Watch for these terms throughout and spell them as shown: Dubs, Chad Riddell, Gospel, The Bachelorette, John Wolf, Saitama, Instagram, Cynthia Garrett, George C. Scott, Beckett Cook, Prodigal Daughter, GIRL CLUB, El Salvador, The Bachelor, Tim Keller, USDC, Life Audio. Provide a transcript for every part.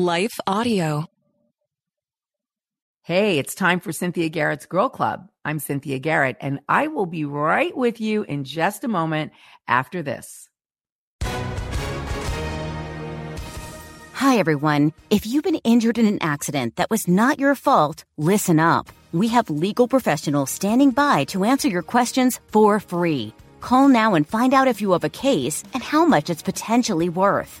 Life Audio. Hey, it's time for Cynthia Garrett's Girl Club. I'm Cynthia Garrett, and I will be right with you in just a moment after this. Hi, everyone. If you've been injured in an accident that was not your fault, listen up. We have legal professionals standing by to answer your questions for free. Call now and find out if you have a case and how much it's potentially worth.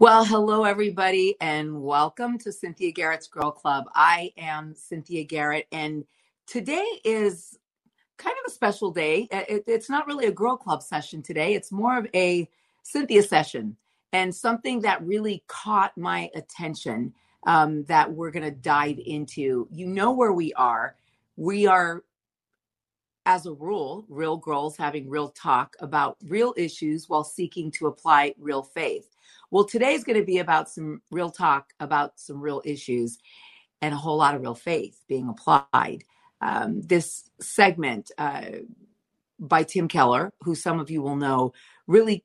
Well, hello, everybody, and welcome to Cynthia Garrett's Girl Club. I am Cynthia Garrett, and today is kind of a special day. It's not really a Girl Club session today. It's more of a Cynthia session, and something that really caught my attention that we're going to dive into. You know where we are. We are, as a rule, real girls having real talk about real issues while seeking to apply real faith. Well, today's going to be about some real talk about some real issues and a whole lot of real faith being applied. This segment by Tim Keller, who some of you will know, really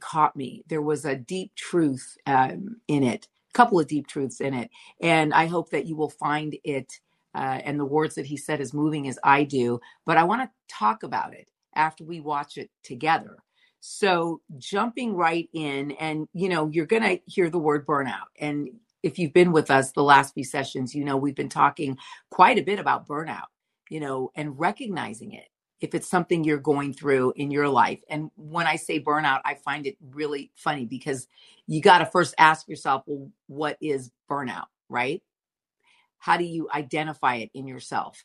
caught me. There was a deep truth in it, a couple of deep truths in it. And I hope that you will find it and the words that he said as moving as I do. But I want to talk about it after we watch it together. So jumping right in, and, you know, you're going to hear the word burnout. And if you've been with us the last few sessions, you know, we've been talking quite a bit about burnout, you know, and recognizing it if it's something you're going through in your life. And when I say burnout, I find it really funny because you got to first ask yourself, well, what is burnout, right? How do you identify it in yourself?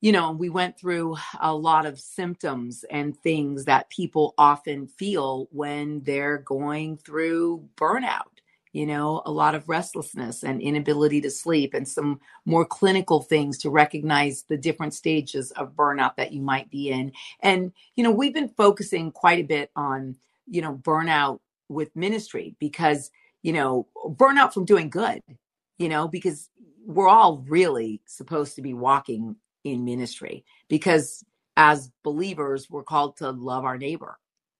You know, we went through a lot of symptoms and things that people often feel when they're going through burnout, you know, a lot of restlessness and inability to sleep and some more clinical things to recognize the different stages of burnout that you might be in. And, you know, we've been focusing quite a bit on, you know, burnout with ministry because, you know, burnout from doing good, you know, because we're all really supposed to be walking in ministry, because as believers, we're called to love our neighbor,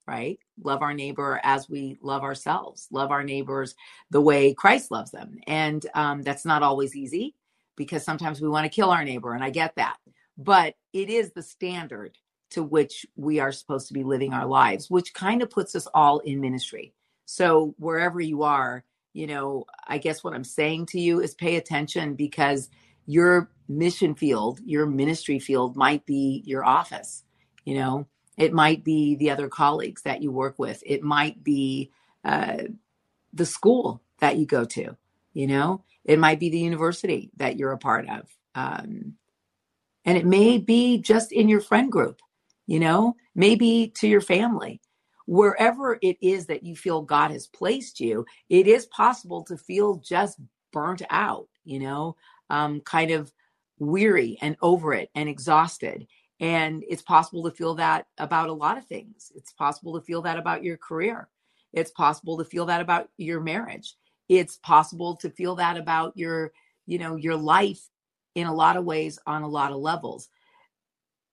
right? Love our neighbor as we love ourselves, love our neighbors the way Christ loves them. And that's not always easy because sometimes we want to kill our neighbor, and I get that. But it is the standard to which we are supposed to be living our lives, which kind of puts us all in ministry. So wherever you are, you know, I guess what I'm saying to you is pay attention, because your mission field, your ministry field might be your office. You know, it might be the other colleagues that you work with. It might be the school that you go to, you know, it might be the university that you're a part of. And it may be just in your friend group, you know, maybe to your family. Wherever it is that you feel God has placed you, it is possible to feel just burnt out, you know, kind of weary and over it and exhausted. And it's possible to feel that about a lot of things. It's possible to feel that about your career. It's possible to feel that about your marriage. It's possible to feel that about your, you know, your life in a lot of ways on a lot of levels.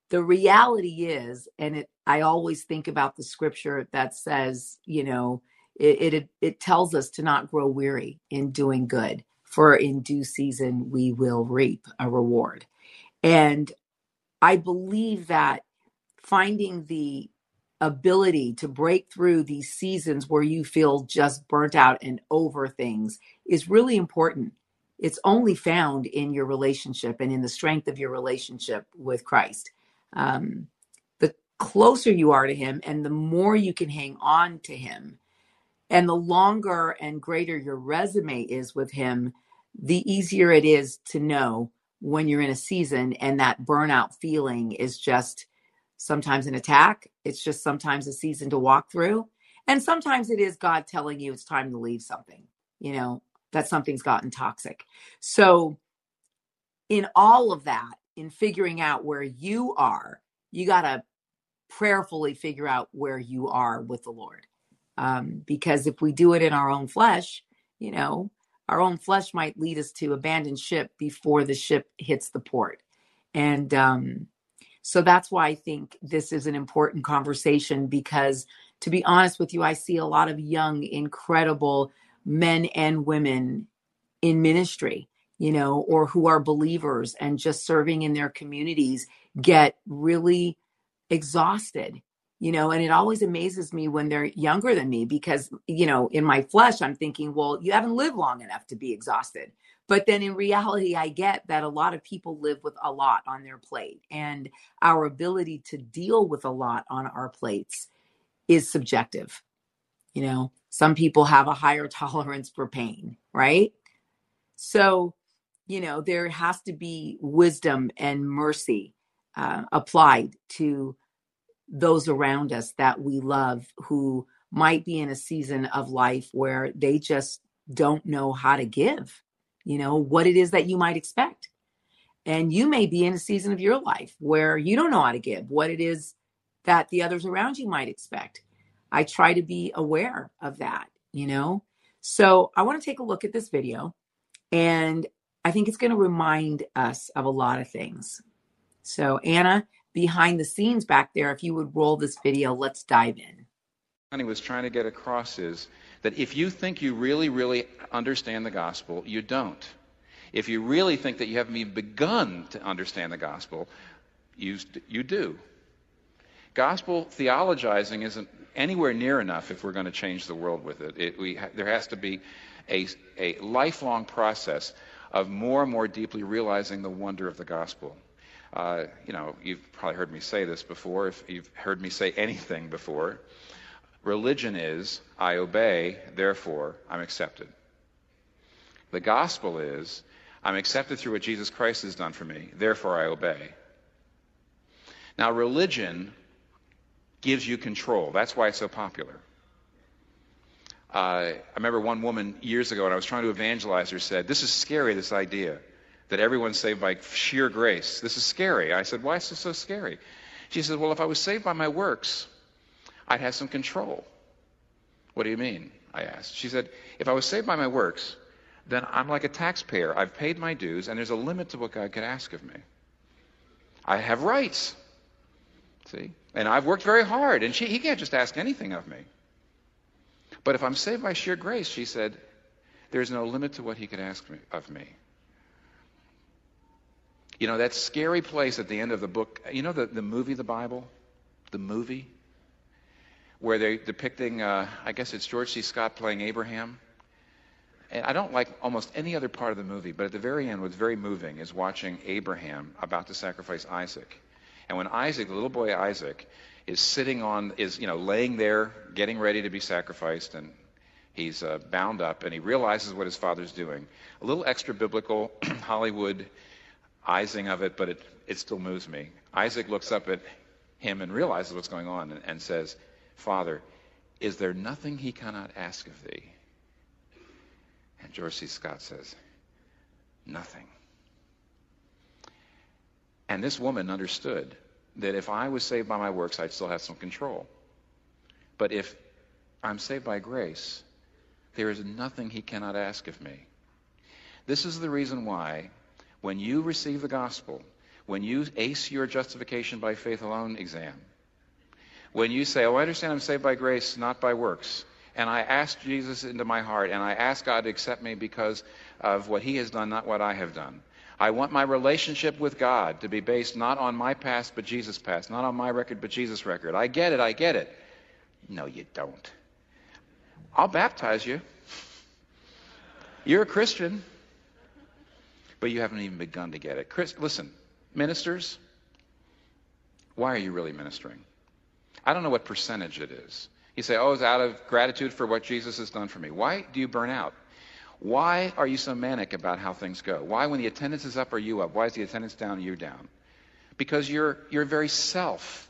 The reality is, and I always think about the scripture that says, you know, it tells us to not grow weary in doing good, for in due season, we will reap a reward. And I believe that finding the ability to break through these seasons where you feel just burnt out and over things is really important. It's only found in your relationship and in the strength of your relationship with Christ. The closer you are to him and the more you can hang on to him and the longer and greater your resume is with him, the easier it is to know when you're in a season and that burnout feeling is just sometimes an attack. It's just sometimes a season to walk through. And sometimes it is God telling you it's time to leave something, you know, that something's gotten toxic. So in all of that, in figuring out where you are, you got to prayerfully figure out where you are with the Lord. Because if we do it in our own flesh, you know, our own flesh might lead us to abandon ship before the ship hits the port. And so that's why I think this is an important conversation, because to be honest with you, I see a lot of young, incredible men and women in ministry, you know, or who are believers and just serving in their communities get really exhausted, you know, and it always amazes me when they're younger than me, because, you know, in my flesh, I'm thinking, well, you haven't lived long enough to be exhausted. But then in reality, I get that a lot of people live with a lot on their plate, and our ability to deal with a lot on our plates is subjective. You know, some people have a higher tolerance for pain, right? So, you know, there has to be wisdom and mercy applied to those around us that we love, who might be in a season of life where they just don't know how to give, you know, what it is that you might expect. And you may be in a season of your life where you don't know how to give what it is that the others around you might expect. I try to be aware of that, you know? So I want to take a look at this video, and I think it's going to remind us of a lot of things. So Anna, behind the scenes back there, if you would roll this video, let's dive in. Honey was trying to get across is that if you think you really, really understand the gospel, you don't. If you really think that you haven't even begun to understand the gospel, you do. Gospel theologizing isn't anywhere near enough if we're going to change the world with it. There has to be a lifelong process of more and more deeply realizing the wonder of the gospel. You know, you've probably heard me say this before, if you've heard me say anything before. Religion is, I obey, therefore I'm accepted. The gospel is, I'm accepted through what Jesus Christ has done for me, therefore I obey. Now, religion gives you control. That's why it's so popular. I remember one woman years ago, and I was trying to evangelize her, said, this is scary, this idea that everyone's saved by sheer grace. This is scary. I said, why is this so scary? She said, well, if I was saved by my works, I'd have some control. What do you mean? I asked. She said, if I was saved by my works, then I'm like a taxpayer. I've paid my dues, and there's a limit to what God could ask of me. I have rights. See? And I've worked very hard, and he can't just ask anything of me. But if I'm saved by sheer grace, she said, there's no limit to what he could ask of me. You know, that scary place at the end of the book, you know the movie, The Bible? The movie? Where they're depicting, I guess it's George C. Scott playing Abraham. And I don't like almost any other part of the movie, but at the very end, what's very moving is watching Abraham about to sacrifice Isaac. And when Isaac, the little boy Isaac, is laying there, getting ready to be sacrificed, and he's bound up, and he realizes what his father's doing. A little extra biblical Hollywood-izing of it, but it still moves me. Isaac looks up at him and realizes what's going on and says, Father, is there nothing he cannot ask of thee? And George C. Scott says, nothing. And this woman understood that if I was saved by my works, I'd still have some control. But if I'm saved by grace, there is nothing he cannot ask of me. This is the reason why when you receive the gospel, when you ace your justification by faith alone exam, when you say, I understand I'm saved by grace, not by works, and I ask Jesus into my heart, and I ask God to accept me because of what he has done, not what I have done. I want my relationship with God to be based not on my past but Jesus' past, not on my record but Jesus' record. I get it. No, you don't. I'll baptize you. You're a Christian. But you haven't even begun to get it. Listen, ministers, why are you really ministering? I don't know what percentage it is. You say, oh, it's out of gratitude for what Jesus has done for me. Why do you burn out? Why are you so manic about how things go? Why, when the attendance is up, are you up? Why is the attendance down, you down? Because your very self,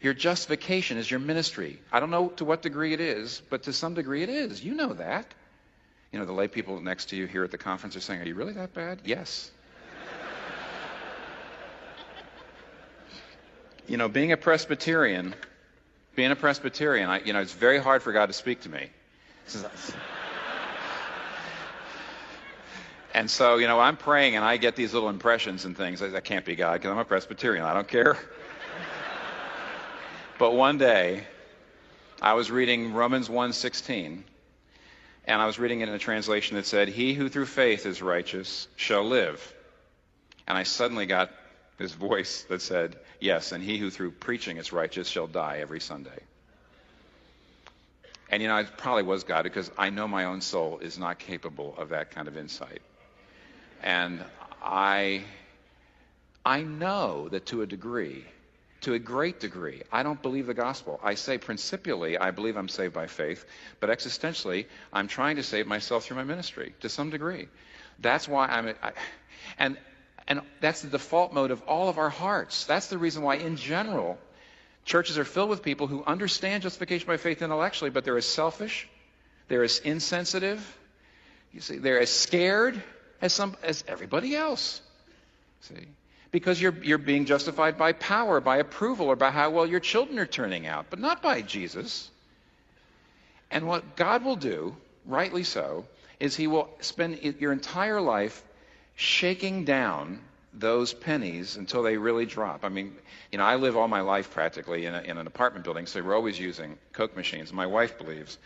your justification is your ministry. I don't know to what degree it is, but to some degree it is. You know that. You know, the lay people next to you here at the conference are saying, are you really that bad? Yes. You know, being a Presbyterian, it's very hard for God to speak to me. And so, I'm praying and I get these little impressions and things. That can't be God because I'm a Presbyterian. I don't care. But one day, I was reading Romans 1:16, and I was reading it in a translation that said, he who through faith is righteous shall live. And I suddenly got this voice that said, yes, and he who through preaching is righteous shall die every Sunday. And, it probably was God because I know my own soul is not capable of that kind of insight. And I know that to a great degree, I don't believe the gospel. I say principially, I believe I'm saved by faith, but existentially, I'm trying to save myself through my ministry to some degree. That's why and that's the default mode of all of our hearts. That's the reason why, in general, churches are filled with people who understand justification by faith intellectually, but they're as selfish, they're as insensitive, they're as scared as everybody else. See? Because you're being justified by power, by approval, or by how well your children are turning out, but not by Jesus. And what God will do, rightly so, is he will spend your entire life shaking down those pennies until they really drop. I mean, I live all my life practically in an apartment building, so we're always using Coke machines. My wife believes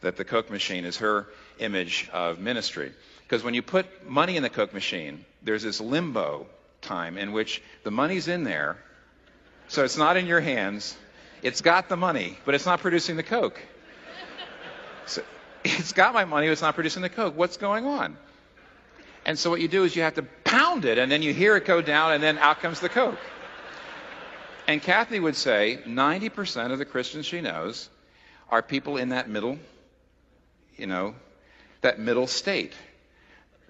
that the Coke machine is her image of ministry. Because when you put money in the Coke machine, there's this limbo time in which the money's in there, so it's not in your hands. It's got the money, but it's not producing the Coke. So it's got my money, but it's not producing the Coke. What's going on? And so what you do is you have to pound it, and then you hear it go down, and then out comes the Coke. And Kathy would say 90% of the Christians she knows are people in that middle, that middle state.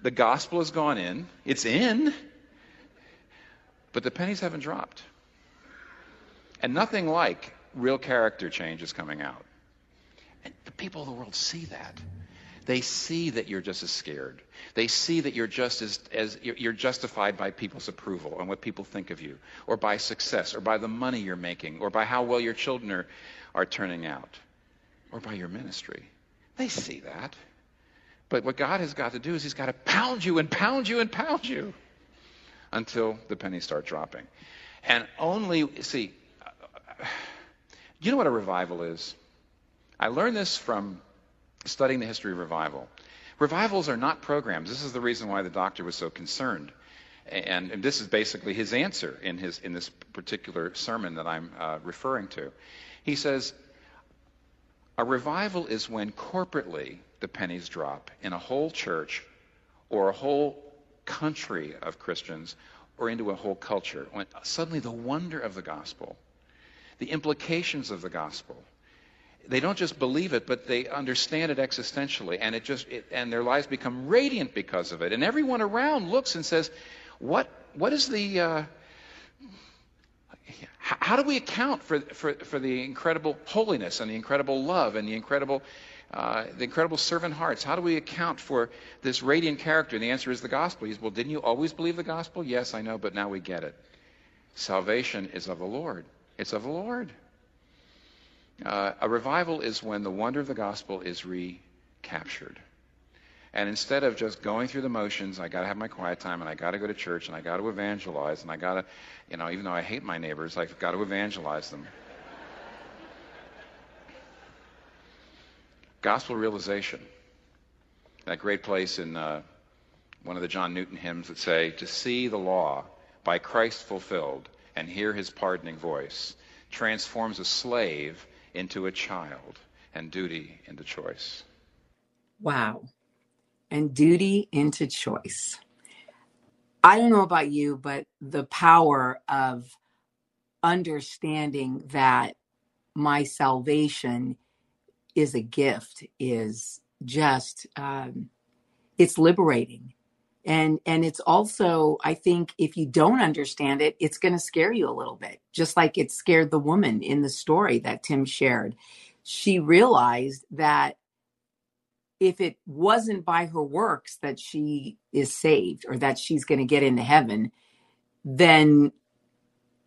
The gospel has gone in. It's in. But the pennies haven't dropped. And nothing like real character change is coming out. And the people of the world see that. They see that you're just as scared. They see that you're just as you're justified by people's approval and what people think of you, or by success, or by the money you're making, or by how well your children are turning out, or by your ministry. They see that. But what God has got to do is he's got to pound you and pound you and pound you until the pennies start dropping. And you know what a revival is? I learned this from studying the history of revival. Revivals are not programs. This is the reason why the doctor was so concerned. And this is basically his answer in this particular sermon that I'm referring to. He says, a revival is when corporately the pennies drop in a whole church or a whole country of Christians or into a whole culture. When suddenly the wonder of the gospel, the implications of the gospel, they don't just believe it, but they understand it existentially, and and their lives become radiant because of it. And everyone around looks and says, "What is the? How do we account for the incredible holiness and the incredible love and the incredible servant hearts? How do we account for this radiant character?" And the answer is the gospel. Well, didn't you always believe the gospel? Yes, I know, but now we get it. Salvation is of the Lord. It's of the Lord. A revival is when the wonder of the gospel is recaptured. And instead of just going through the motions, I got to have my quiet time, and I got to go to church, and I got to evangelize, and I got to, even though I hate my neighbors, I've got to evangelize them. Gospel realization. That great place in one of the John Newton hymns would say, to see the law by Christ fulfilled and hear his pardoning voice transforms a slave into a child and duty into choice. Wow. And duty into choice. I don't know about you, but the power of understanding that my salvation is a gift is just, it's liberating. And it's also, I think, if you don't understand it, it's going to scare you a little bit, just like it scared the woman in the story that Tim shared. She realized that if it wasn't by her works that she is saved or that she's going to get into heaven, then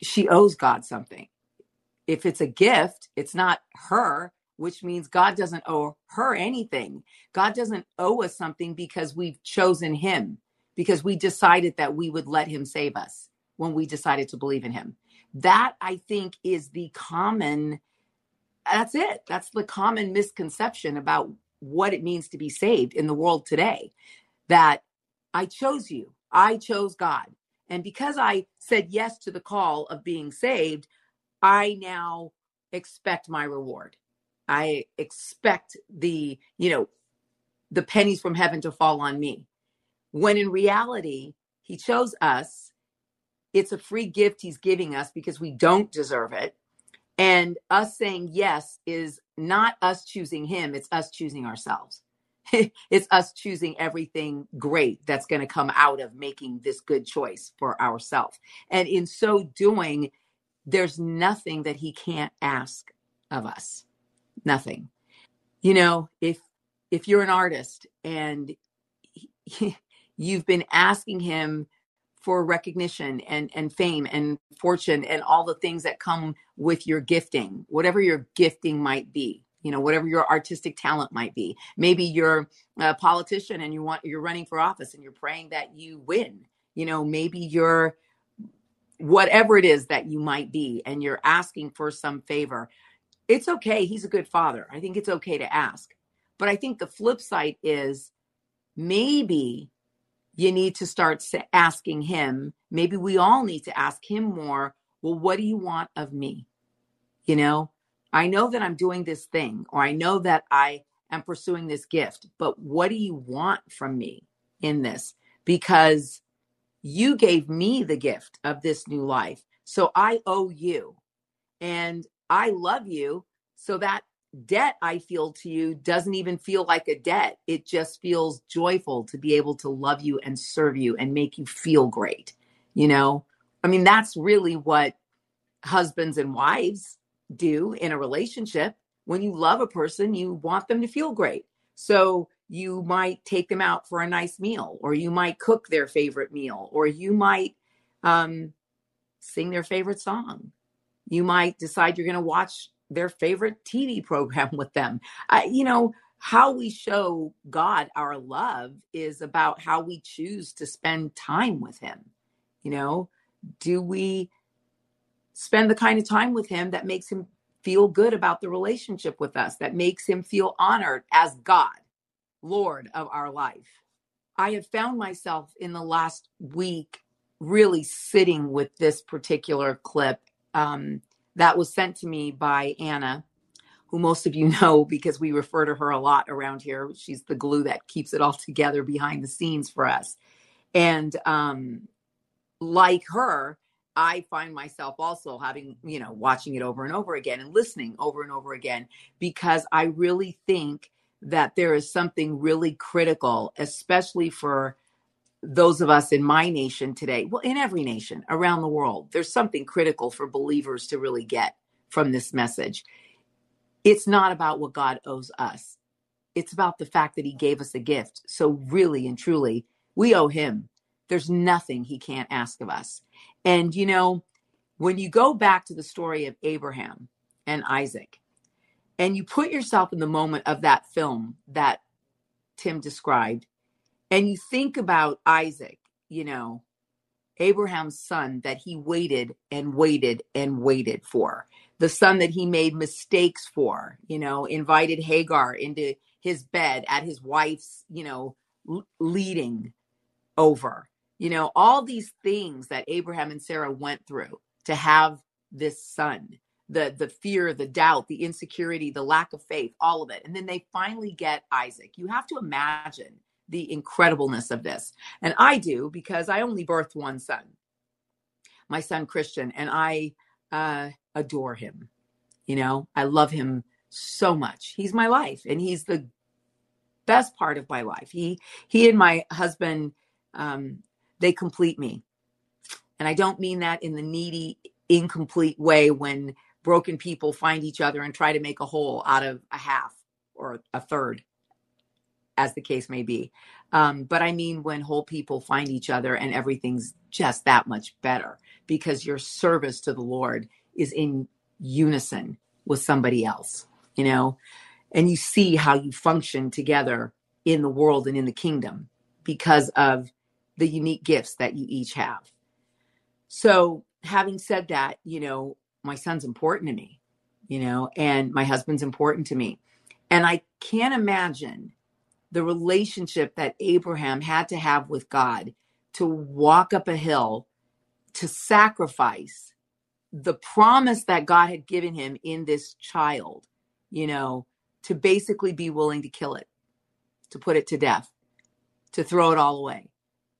she owes God something. If it's a gift, it's not her, which means God doesn't owe her anything. God doesn't owe us something because we've chosen him, because we decided that we would let him save us when we decided to believe in him. That, I think, is the common, that's it. That's the common misconception about what it means to be saved in the world today, that I chose you, I chose God. And because I said yes to the call of being saved, I now expect my reward. I expect the, you know, the pennies from heaven to fall on me. When in reality, he chose us. It's a free gift he's giving us because we don't deserve it. And us saying yes is not us choosing him. It's us choosing ourselves. It's us choosing everything great that's going to come out of making this good choice for ourselves. And in so doing, there's nothing that he can't ask of us. Nothing. You know, if you're an artist and you've been asking him for recognition and fame and fortune and all the things that come with your gifting, whatever your gifting might be, you know, whatever your artistic talent might be. Maybe you're a politician and you're running for office and you're praying that you win. You know, maybe you're whatever it is that you might be and you're asking for some favor. It's okay. He's a good father. I think it's okay to ask. But I think the flip side is maybe you need to start asking him. Maybe we all need to ask him more. Well, what do you want of me? You know, I know that I'm doing this thing, or I know that I am pursuing this gift, but what do you want from me in this? Because you gave me the gift of this new life. So I owe you. And I love you. So that debt I feel to you doesn't even feel like a debt. It just feels joyful to be able to love you and serve you and make you feel great. You know, I mean, that's really what husbands and wives do in a relationship. When you love a person, you want them to feel great. So you might take them out for a nice meal, or you might cook their favorite meal, or you might sing their favorite song. You might decide you're going to watch their favorite TV program with them. You know, how we show God our love is about how we choose to spend time with him. You know, do we spend the kind of time with him that makes him feel good about the relationship with us, that makes him feel honored as God, Lord of our life? I have found myself in the last week really sitting with this particular clip that was sent to me by Anna, who most of you know because we refer to her a lot around here. She's the glue that keeps it all together behind the scenes for us. And like her, I find myself also having, you know, watching it over and over again and listening over and over again, because I really think that there is something really critical, especially for those of us in my nation today, well, in every nation around the world. There's something critical for believers to really get from this message. It's not about what God owes us. It's about the fact that he gave us a gift. So really and truly, we owe him. There's nothing he can't ask of us. And, you know, when you go back to the story of Abraham and Isaac, and you put yourself in the moment of that film that Tim described, and you think about Isaac, you know, Abraham's son that he waited and waited and waited for, the son that he made mistakes for, you know, invited Hagar into his bed at his wife's, you know, leading, over. You know, all these things that Abraham and Sarah went through to have this son, the fear, the doubt, the insecurity, the lack of faith, all of it. And then they finally get Isaac. You have to imagine the incredibleness of this. And I do, because I only birthed one son, my son, Christian, and I adore him. You know, I love him so much. He's my life, and he's the best part of my life. He and my husband, they complete me. And I don't mean that in the needy, incomplete way when broken people find each other and try to make a whole out of a half or a third, as the case may be. But I mean, when whole people find each other and everything's just that much better because your service to the Lord is in unison with somebody else, you know, and you see how you function together in the world and in the kingdom because of the unique gifts that you each have. So having said that, you know, my son's important to me, you know, and my husband's important to me. And I can't imagine the relationship that Abraham had to have with God to walk up a hill, to sacrifice the promise that God had given him in this child, you know, to basically be willing to kill it, to put it to death, to throw it all away,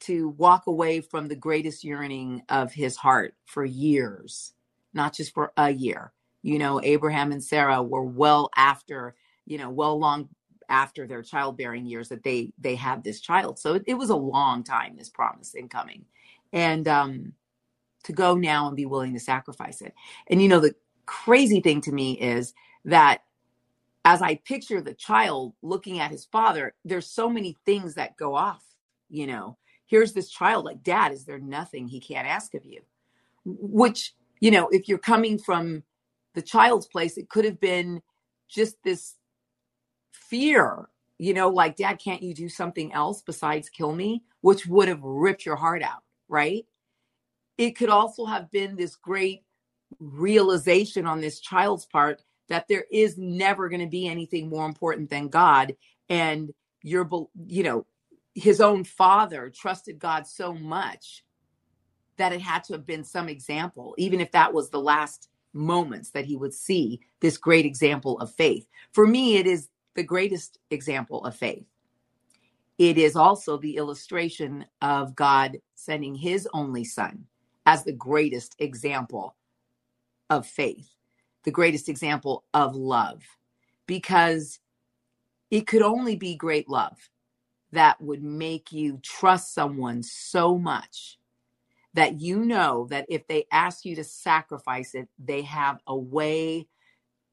to walk away from the greatest yearning of his heart for years, not just for a year. You know, Abraham and Sarah were well after, you know, well long after their childbearing years that they had this child. So it was a long time, this promise incoming. And to go now and be willing to sacrifice it. And, you know, the crazy thing to me is that as I picture the child looking at his father, there's so many things that go off, you know. Here's this child like, Dad, is there nothing he can't ask of you? Which, you know, if you're coming from the child's place, it could have been just this fear, you know, like, Dad, can't you do something else besides kill me? Which would have ripped your heart out, right? It could also have been this great realization on this child's part that there is never going to be anything more important than God. And you're, you know, his own father trusted God so much that it had to have been some example, even if that was the last moments that he would see this great example of faith. For me, it is the greatest example of faith. It is also the illustration of God sending his only son as the greatest example of faith, the greatest example of love, because it could only be great love that would make you trust someone so much that you know that if they ask you to sacrifice it, they have a way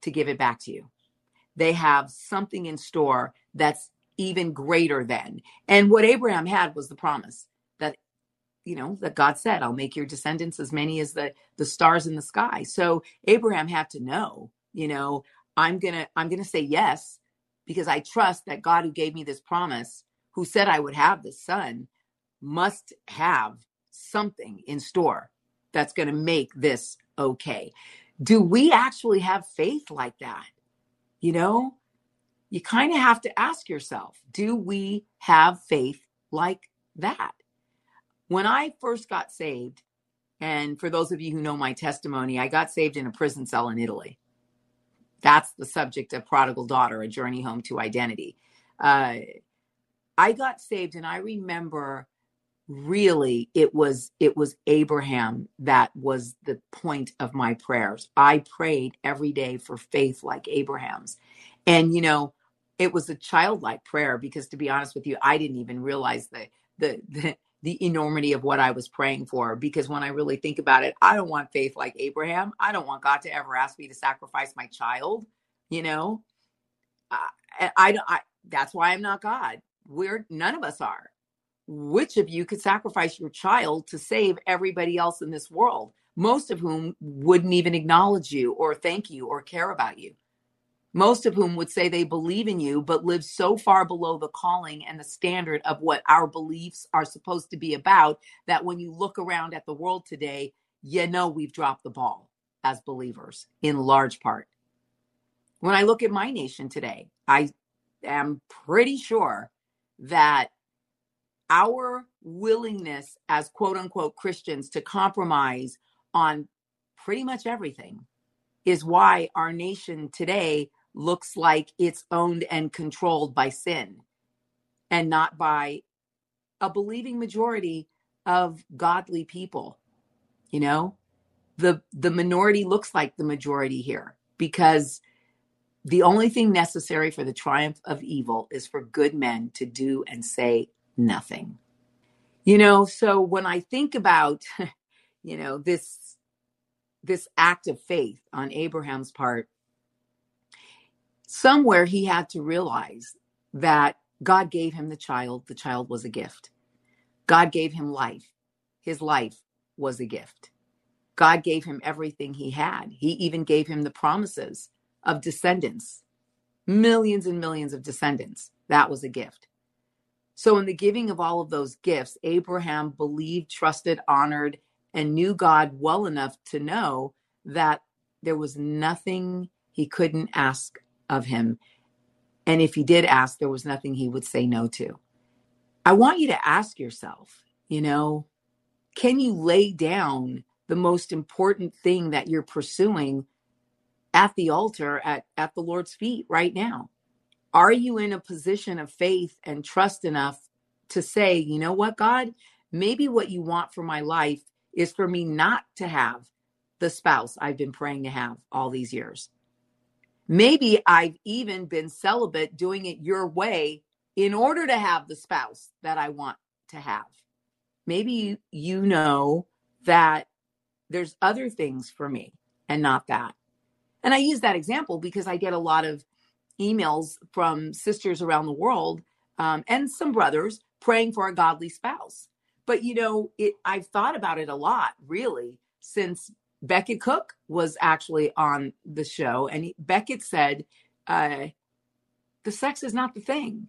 to give it back to you. They have something in store that's even greater than. And what Abraham had was the promise that, you know, that God said, I'll make your descendants as many as the stars in the sky. So Abraham had to know, you know, I'm going to say yes, because I trust that God who gave me this promise, who said I would have this son, must have something in store that's going to make this okay. Do we actually have faith like that? You know, you kind of have to ask yourself, do we have faith like that? When I first got saved, and for those of you who know my testimony, I got saved in a prison cell in Italy. That's the subject of Prodigal Daughter, A Journey Home to Identity. I got saved, and I remember really it was Abraham that was the point of my prayers. I prayed every day for faith like Abraham's. And, you know, it was a childlike prayer because, to be honest with you, I didn't even realize the enormity of what I was praying for, because when I really think about it, I don't want faith like Abraham. I don't want God to ever ask me to sacrifice my child. You know, I that's why I'm not God. None of us are. Which of you could sacrifice your child to save everybody else in this world? Most of whom wouldn't even acknowledge you or thank you or care about you. Most of whom would say they believe in you, but live so far below the calling and the standard of what our beliefs are supposed to be about, that when you look around at the world today, you know we've dropped the ball as believers in large part. When I look at my nation today, I am pretty sure that our willingness as quote unquote Christians to compromise on pretty much everything is why our nation today looks like it's owned and controlled by sin and not by a believing majority of godly people. You know, the minority looks like the majority here, because the only thing necessary for the triumph of evil is for good men to do and say nothing. You know, so when I think about, you know, this act of faith on Abraham's part, somewhere he had to realize that God gave him the child. The child was a gift. God gave him life. His life was a gift. God gave him everything he had. He even gave him the promises of descendants, millions and millions of descendants. That was a gift. So in the giving of all of those gifts, Abraham believed, trusted, honored, and knew God well enough to know that there was nothing he couldn't ask of him. And if he did ask, there was nothing he would say no to. I want you to ask yourself, you know, can you lay down the most important thing that you're pursuing at the altar, at the Lord's feet right now? Are you in a position of faith and trust enough to say, you know what, God, maybe what you want for my life is for me not to have the spouse I've been praying to have all these years. Maybe I've even been celibate, doing it your way in order to have the spouse that I want to have. Maybe you know that there's other things for me and not that. And I use that example because I get a lot of emails from sisters around the world and some brothers praying for a godly spouse. But, you know, I've thought about it a lot, really, since Beckett Cook was actually on the show. And Beckett said, the sex is not the thing.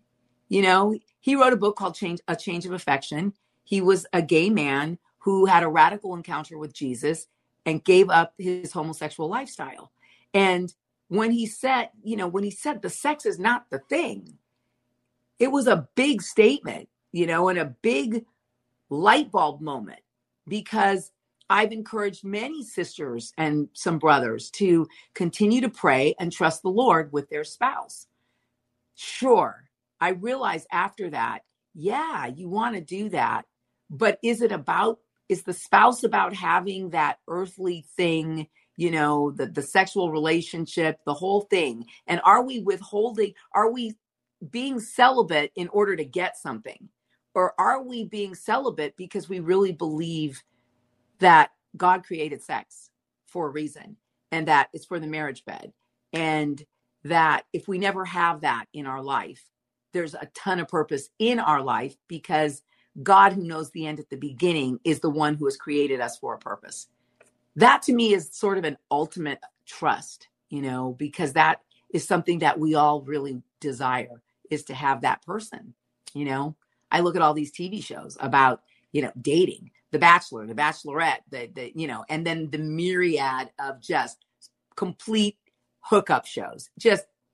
You know, he wrote a book called A Change of Affection. He was a gay man who had a radical encounter with Jesus and gave up his homosexual lifestyle. And when he said the sex is not the thing, it was a big statement, you know, and a big light bulb moment, because I've encouraged many sisters and some brothers to continue to pray and trust the Lord with their spouse. Sure, I realized after that, yeah, you want to do that. But is the spouse about having that earthly thing, you know, the sexual relationship, the whole thing? And are we withholding? Are we being celibate in order to get something? Or are we being celibate because we really believe that God created sex for a reason, and that it's for the marriage bed, and that if we never have that in our life, there's a ton of purpose in our life, because God, who knows the end at the beginning, is the one who has created us for a purpose. That to me is sort of an ultimate trust, you know, because that is something that we all really desire, is to have that person. You know, I look at all these TV shows about, you know, dating, The Bachelor, The Bachelorette, you know, and then the myriad of just complete hookup shows.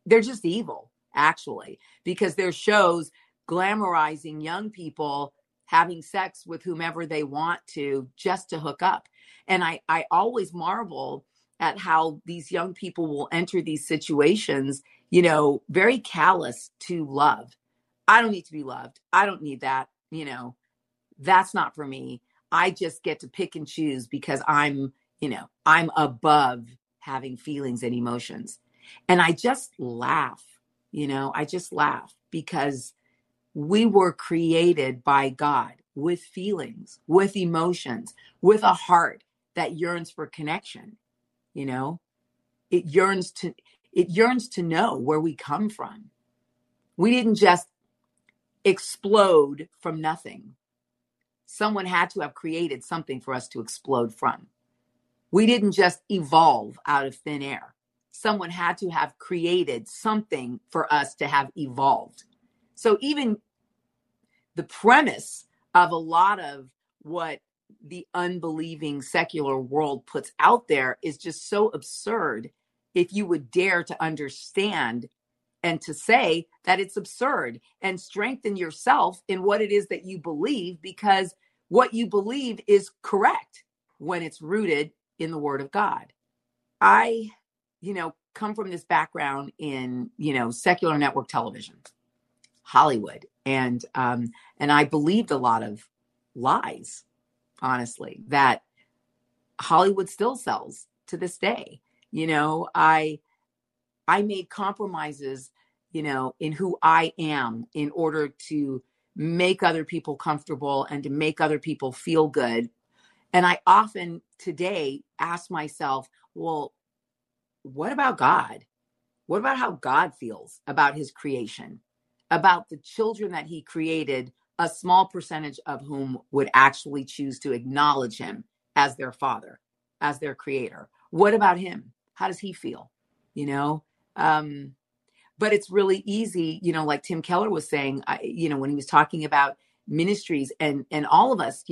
They're just evil, actually, because they're shows glamorizing young people having sex with whomever they want to, just to hook up. And I always marvel at how these young people will enter these situations, you know, very callous to love. I don't need to be loved. I don't need that. You know, that's not for me. I just get to pick and choose because I'm above having feelings and emotions. And I just laugh, you know, because we were created by God with feelings, with emotions, with a heart that yearns for connection. You know, it yearns to know where we come from. We didn't just explode from nothing. Someone had to have created something for us to explode from. We didn't just evolve out of thin air. Someone had to have created something for us to have evolved. So even the premise of a lot of what the unbelieving secular world puts out there is just so absurd if you would dare to understand and to say that it's absurd, and strengthen yourself in what it is that you believe, because what you believe is correct when it's rooted in the Word of God. I, come from this background in, secular network television, Hollywood. And I believed a lot of lies, honestly, that Hollywood still sells to this day. I made compromises, in who I am in order to make other people comfortable and to make other people feel good. And I often today ask myself, well, what about God? What about how God feels about his creation, about the children that he created, a small percentage of whom would actually choose to acknowledge him as their father, as their creator? What about him? How does he feel? But it's really easy, like Tim Keller was saying, when he was talking about ministries and all of us,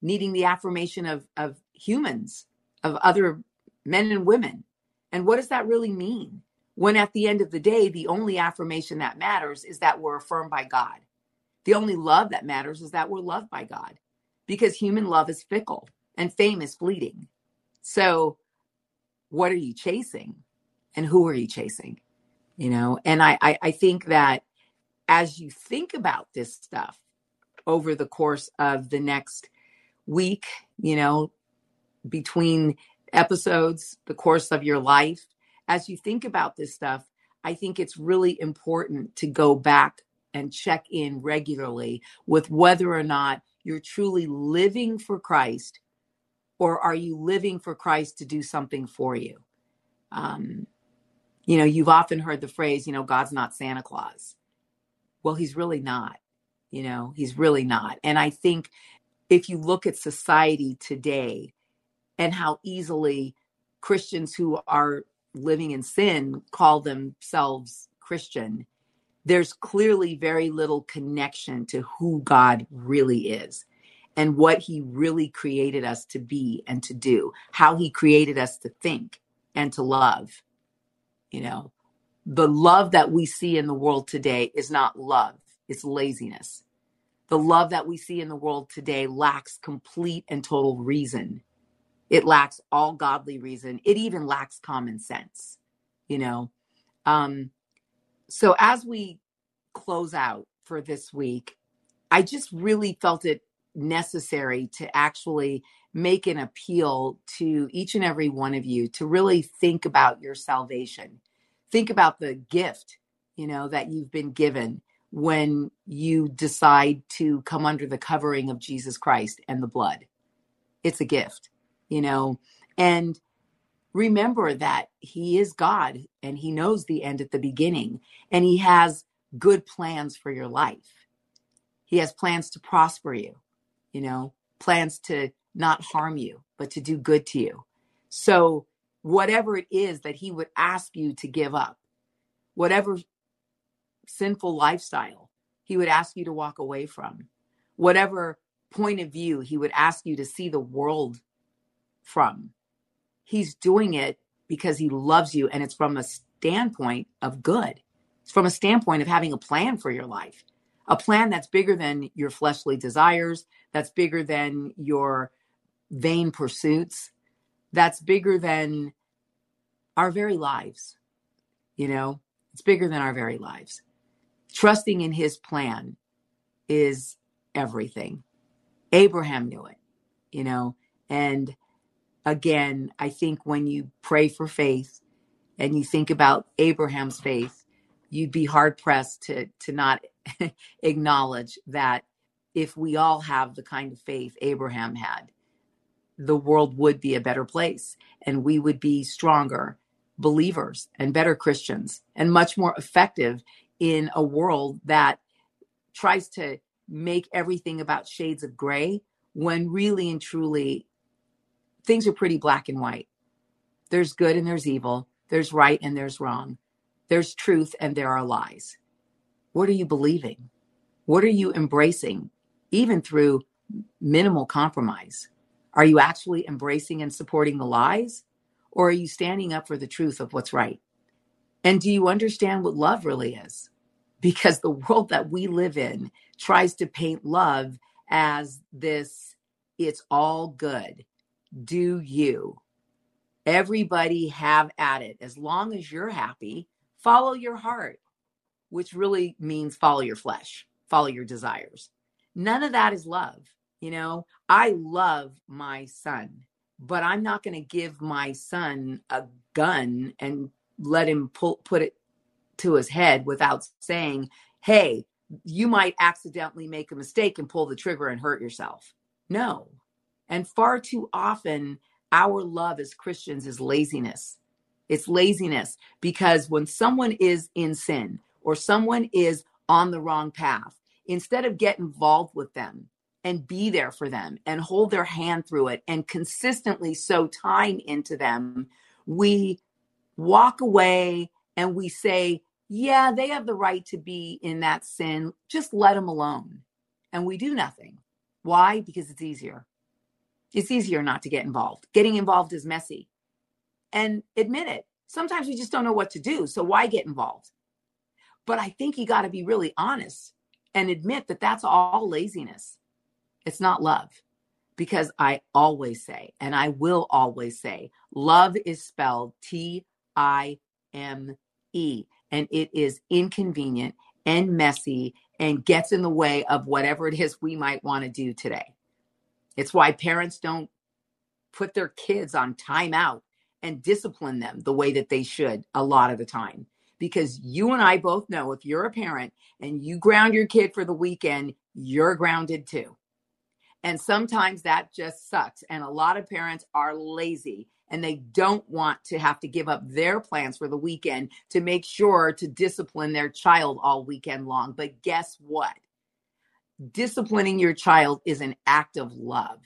needing the affirmation of humans, of other men and women. And what does that really mean? When at the end of the day, the only affirmation that matters is that we're affirmed by God. The only love that matters is that we're loved by God, because human love is fickle and fame is fleeting. So what are you chasing? And who are you chasing? And I think that as you think about this stuff over the course of the next week, between episodes, the course of your life, as you think about this stuff, I think it's really important to go back and check in regularly with whether or not you're truly living for Christ, or are you living for Christ to do something for you? You've often heard the phrase, God's not Santa Claus. Well, he's really not, he's really not. And I think if you look at society today and how easily Christians who are living in sin call themselves Christian, there's clearly very little connection to who God really is and what he really created us to be and to do, how he created us to think and to love. The love that we see in the world today is not love, it's laziness. The love that we see in the world today lacks complete and total reason. It lacks all godly reason. It even lacks common sense, So as we close out for this week, I just really felt it necessary to actually make an appeal to each and every one of you to really think about your salvation. Think about the gift, that you've been given when you decide to come under the covering of Jesus Christ and the blood. It's a gift, and remember that he is God and he knows the end at the beginning, and he has good plans for your life. He has plans to prosper you, plans to not harm you, but to do good to you. So whatever it is that he would ask you to give up, whatever sinful lifestyle he would ask you to walk away from, whatever point of view he would ask you to see the world from, he's doing it because he loves you, and it's from a standpoint of good. It's from a standpoint of having a plan for your life, a plan that's bigger than your fleshly desires, that's bigger than your vain pursuits, that's bigger than our very lives. It's bigger than our very lives. Trusting in his plan is everything. Abraham knew it, and again, I think when you pray for faith and you think about Abraham's faith, you'd be hard pressed to not acknowledge that if we all have the kind of faith Abraham had, the world would be a better place, and we would be stronger believers and better Christians and much more effective in a world that tries to make everything about shades of gray, when really and truly things are pretty black and white. There's good and there's evil. There's right and there's wrong. There's truth and there are lies. What are you believing? What are you embracing, even through minimal compromise? Are you actually embracing and supporting the lies? Or are you standing up for the truth of what's right? And do you understand what love really is? Because the world that we live in tries to paint love as this, it's all good. Do you? Everybody have at it. As long as you're happy, follow your heart, which really means follow your flesh, follow your desires. None of that is love. You know, I love my son, but I'm not going to give my son a gun and let him put it to his head without saying, hey, you might accidentally make a mistake and pull the trigger and hurt yourself. No. And far too often, our love as Christians is laziness. It's laziness because when someone is in sin or someone is on the wrong path, instead of get involved with them and be there for them and hold their hand through it and consistently sow time into them, we walk away and we say, yeah, they have the right to be in that sin. Just let them alone. And we do nothing. Why? Because it's easier. It's easier not to get involved. Getting involved is messy. And admit it, sometimes we just don't know what to do. So why get involved? But I think you got to be really honest and admit that that's all laziness. It's not love. Because I always say, and I will always say, love is spelled TIME. And it is inconvenient and messy and gets in the way of whatever it is we might want to do today. It's why parents don't put their kids on timeout and discipline them the way that they should a lot of the time. Because you and I both know if you're a parent and you ground your kid for the weekend, you're grounded too. And sometimes that just sucks. And a lot of parents are lazy and they don't want to have to give up their plans for the weekend to make sure to discipline their child all weekend long. But guess what? Disciplining your child is an act of love.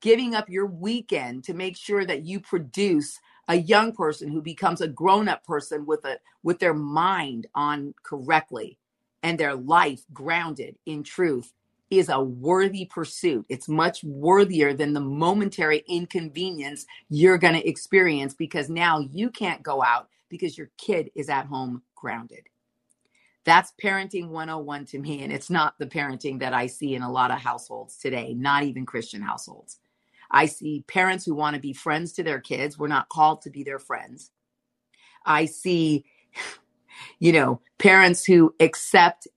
Giving up your weekend to make sure that you produce a young person who becomes a grown-up person with their mind on correctly and their life grounded in truth is a worthy pursuit. It's much worthier than the momentary inconvenience you're going to experience because now you can't go out because your kid is at home grounded. That's parenting 101 to me, and it's not the parenting that I see in a lot of households today, not even Christian households. I see parents who want to be friends to their kids. We're not called to be their friends. I see, parents who accept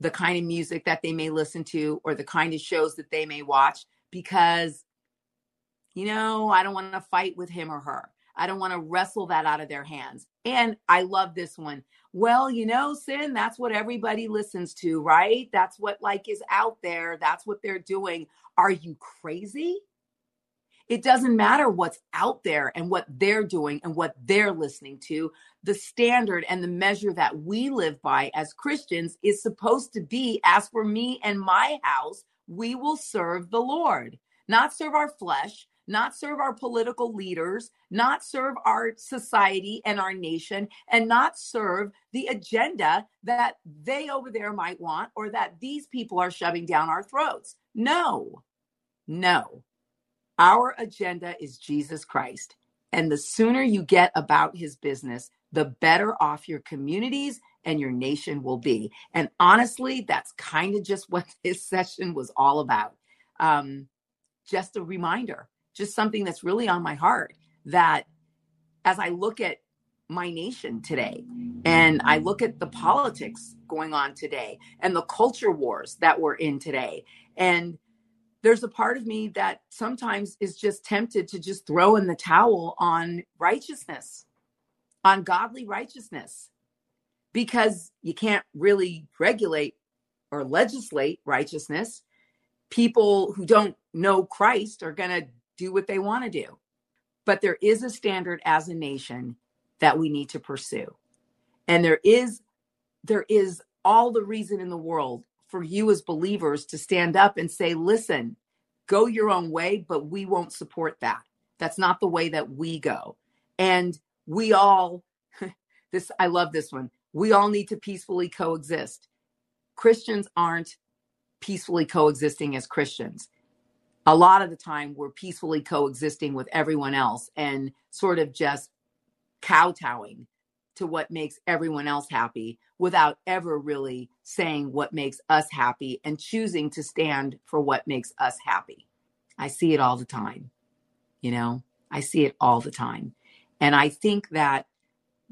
the kind of music that they may listen to or the kind of shows that they may watch because, I don't want to fight with him or her. I don't want to wrestle that out of their hands. And I love this one. Well, sin, that's what everybody listens to, right? That's what is out there. That's what they're doing. Are you crazy? It doesn't matter what's out there and what they're doing and what they're listening to. The standard and the measure that we live by as Christians is supposed to be, as for me and my house, we will serve the Lord, not serve our flesh, not serve our political leaders, not serve our society and our nation, and not serve the agenda that they over there might want or that these people are shoving down our throats. No. Our agenda is Jesus Christ. And the sooner you get about his business, the better off your communities and your nation will be. And honestly, that's kind of just what this session was all about. Just a reminder. Just something that's really on my heart that as I look at my nation today and I look at the politics going on today and the culture wars that we're in today, and there's a part of me that sometimes is just tempted to just throw in the towel on righteousness, on godly righteousness, because you can't really regulate or legislate righteousness. People who don't know Christ are going to do what they want to do. But there is a standard as a nation that we need to pursue. And there is all the reason in the world for you as believers to stand up and say, listen, go your own way, but we won't support that. That's not the way that we go. And we all, I love this one. We all need to peacefully coexist. Christians aren't peacefully coexisting as Christians. A lot of the time we're peacefully coexisting with everyone else and sort of just kowtowing to what makes everyone else happy without ever really saying what makes us happy and choosing to stand for what makes us happy. I see it all the time. You know, I see it all the time. And I think that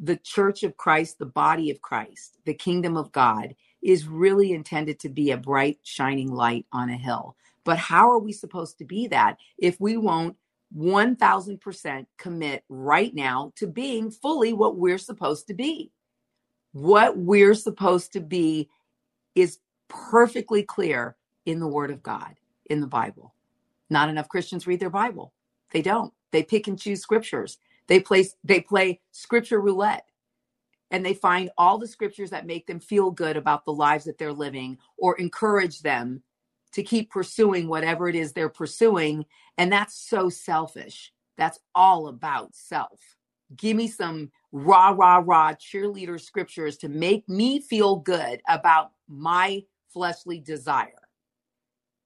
the Church of Christ, the body of Christ, the kingdom of God is really intended to be a bright, shining light on a hill. But how are we supposed to be that if we won't 1000% commit right now to being fully what we're supposed to be? What we're supposed to be is perfectly clear in the Word of God, in the Bible. Not enough Christians read their Bible. They don't. They pick and choose scriptures. They play scripture roulette. And they find all the scriptures that make them feel good about the lives that they're living or encourage them to keep pursuing whatever it is they're pursuing. And that's so selfish. That's all about self. Give me some rah, rah, rah cheerleader scriptures to make me feel good about my fleshly desire.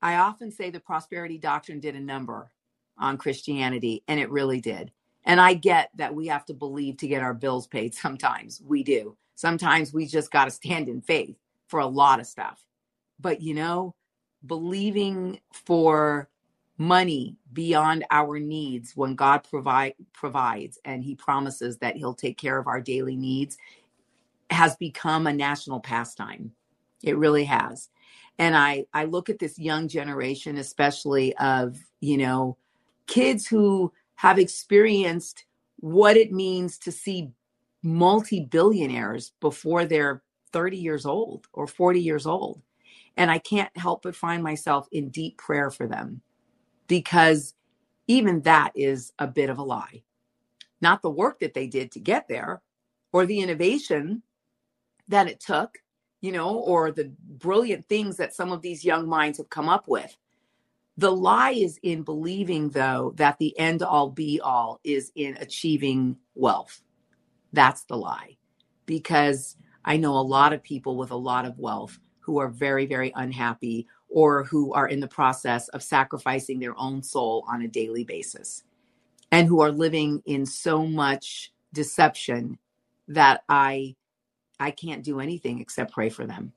I often say the prosperity doctrine did a number on Christianity, and it really did. And I get that we have to believe to get our bills paid. Sometimes we do. Sometimes we just got to stand in faith for a lot of stuff. But, you know, believing for money beyond our needs when God provides and he promises that he'll take care of our daily needs has become a national pastime. It really has. And I look at this young generation, especially of, you know, kids who have experienced what it means to see multi-billionaires before they're 30 years old or 40 years old. And I can't help but find myself in deep prayer for them, because even that is a bit of a lie. Not the work that they did to get there or the innovation that it took, you know, or the brilliant things that some of these young minds have come up with. The lie is in believing, though, that the end all be all is in achieving wealth. That's the lie, because I know a lot of people with a lot of wealth who are very, very unhappy or who are in the process of sacrificing their own soul on a daily basis and who are living in so much deception that I can't do anything except pray for them.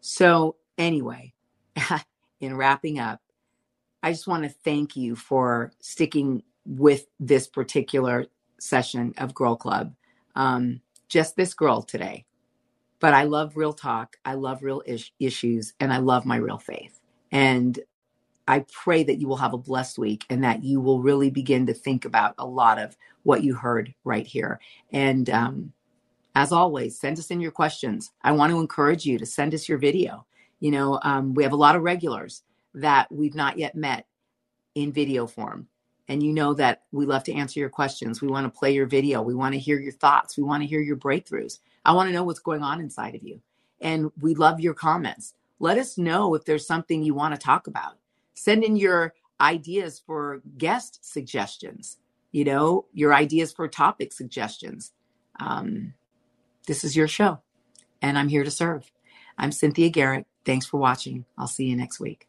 So anyway, in wrapping up, I just want to thank you for sticking with this particular session of Girl Club. Just this girl today. But I love real talk. I love real issues. And I love my real faith. And I pray that you will have a blessed week and that you will really begin to think about a lot of what you heard right here. And as always, send us in your questions. I want to encourage you to send us your video. You know, we have a lot of regulars that we've not yet met in video form. And you know that we love to answer your questions. We want to play your video. We want to hear your thoughts. We want to hear your breakthroughs. I want to know what's going on inside of you. And we love your comments. Let us know if there's something you want to talk about. Send in your ideas for guest suggestions, you know, your ideas for topic suggestions. This is your show, and I'm here to serve. I'm Cynthia Garrett. Thanks for watching. I'll see you next week.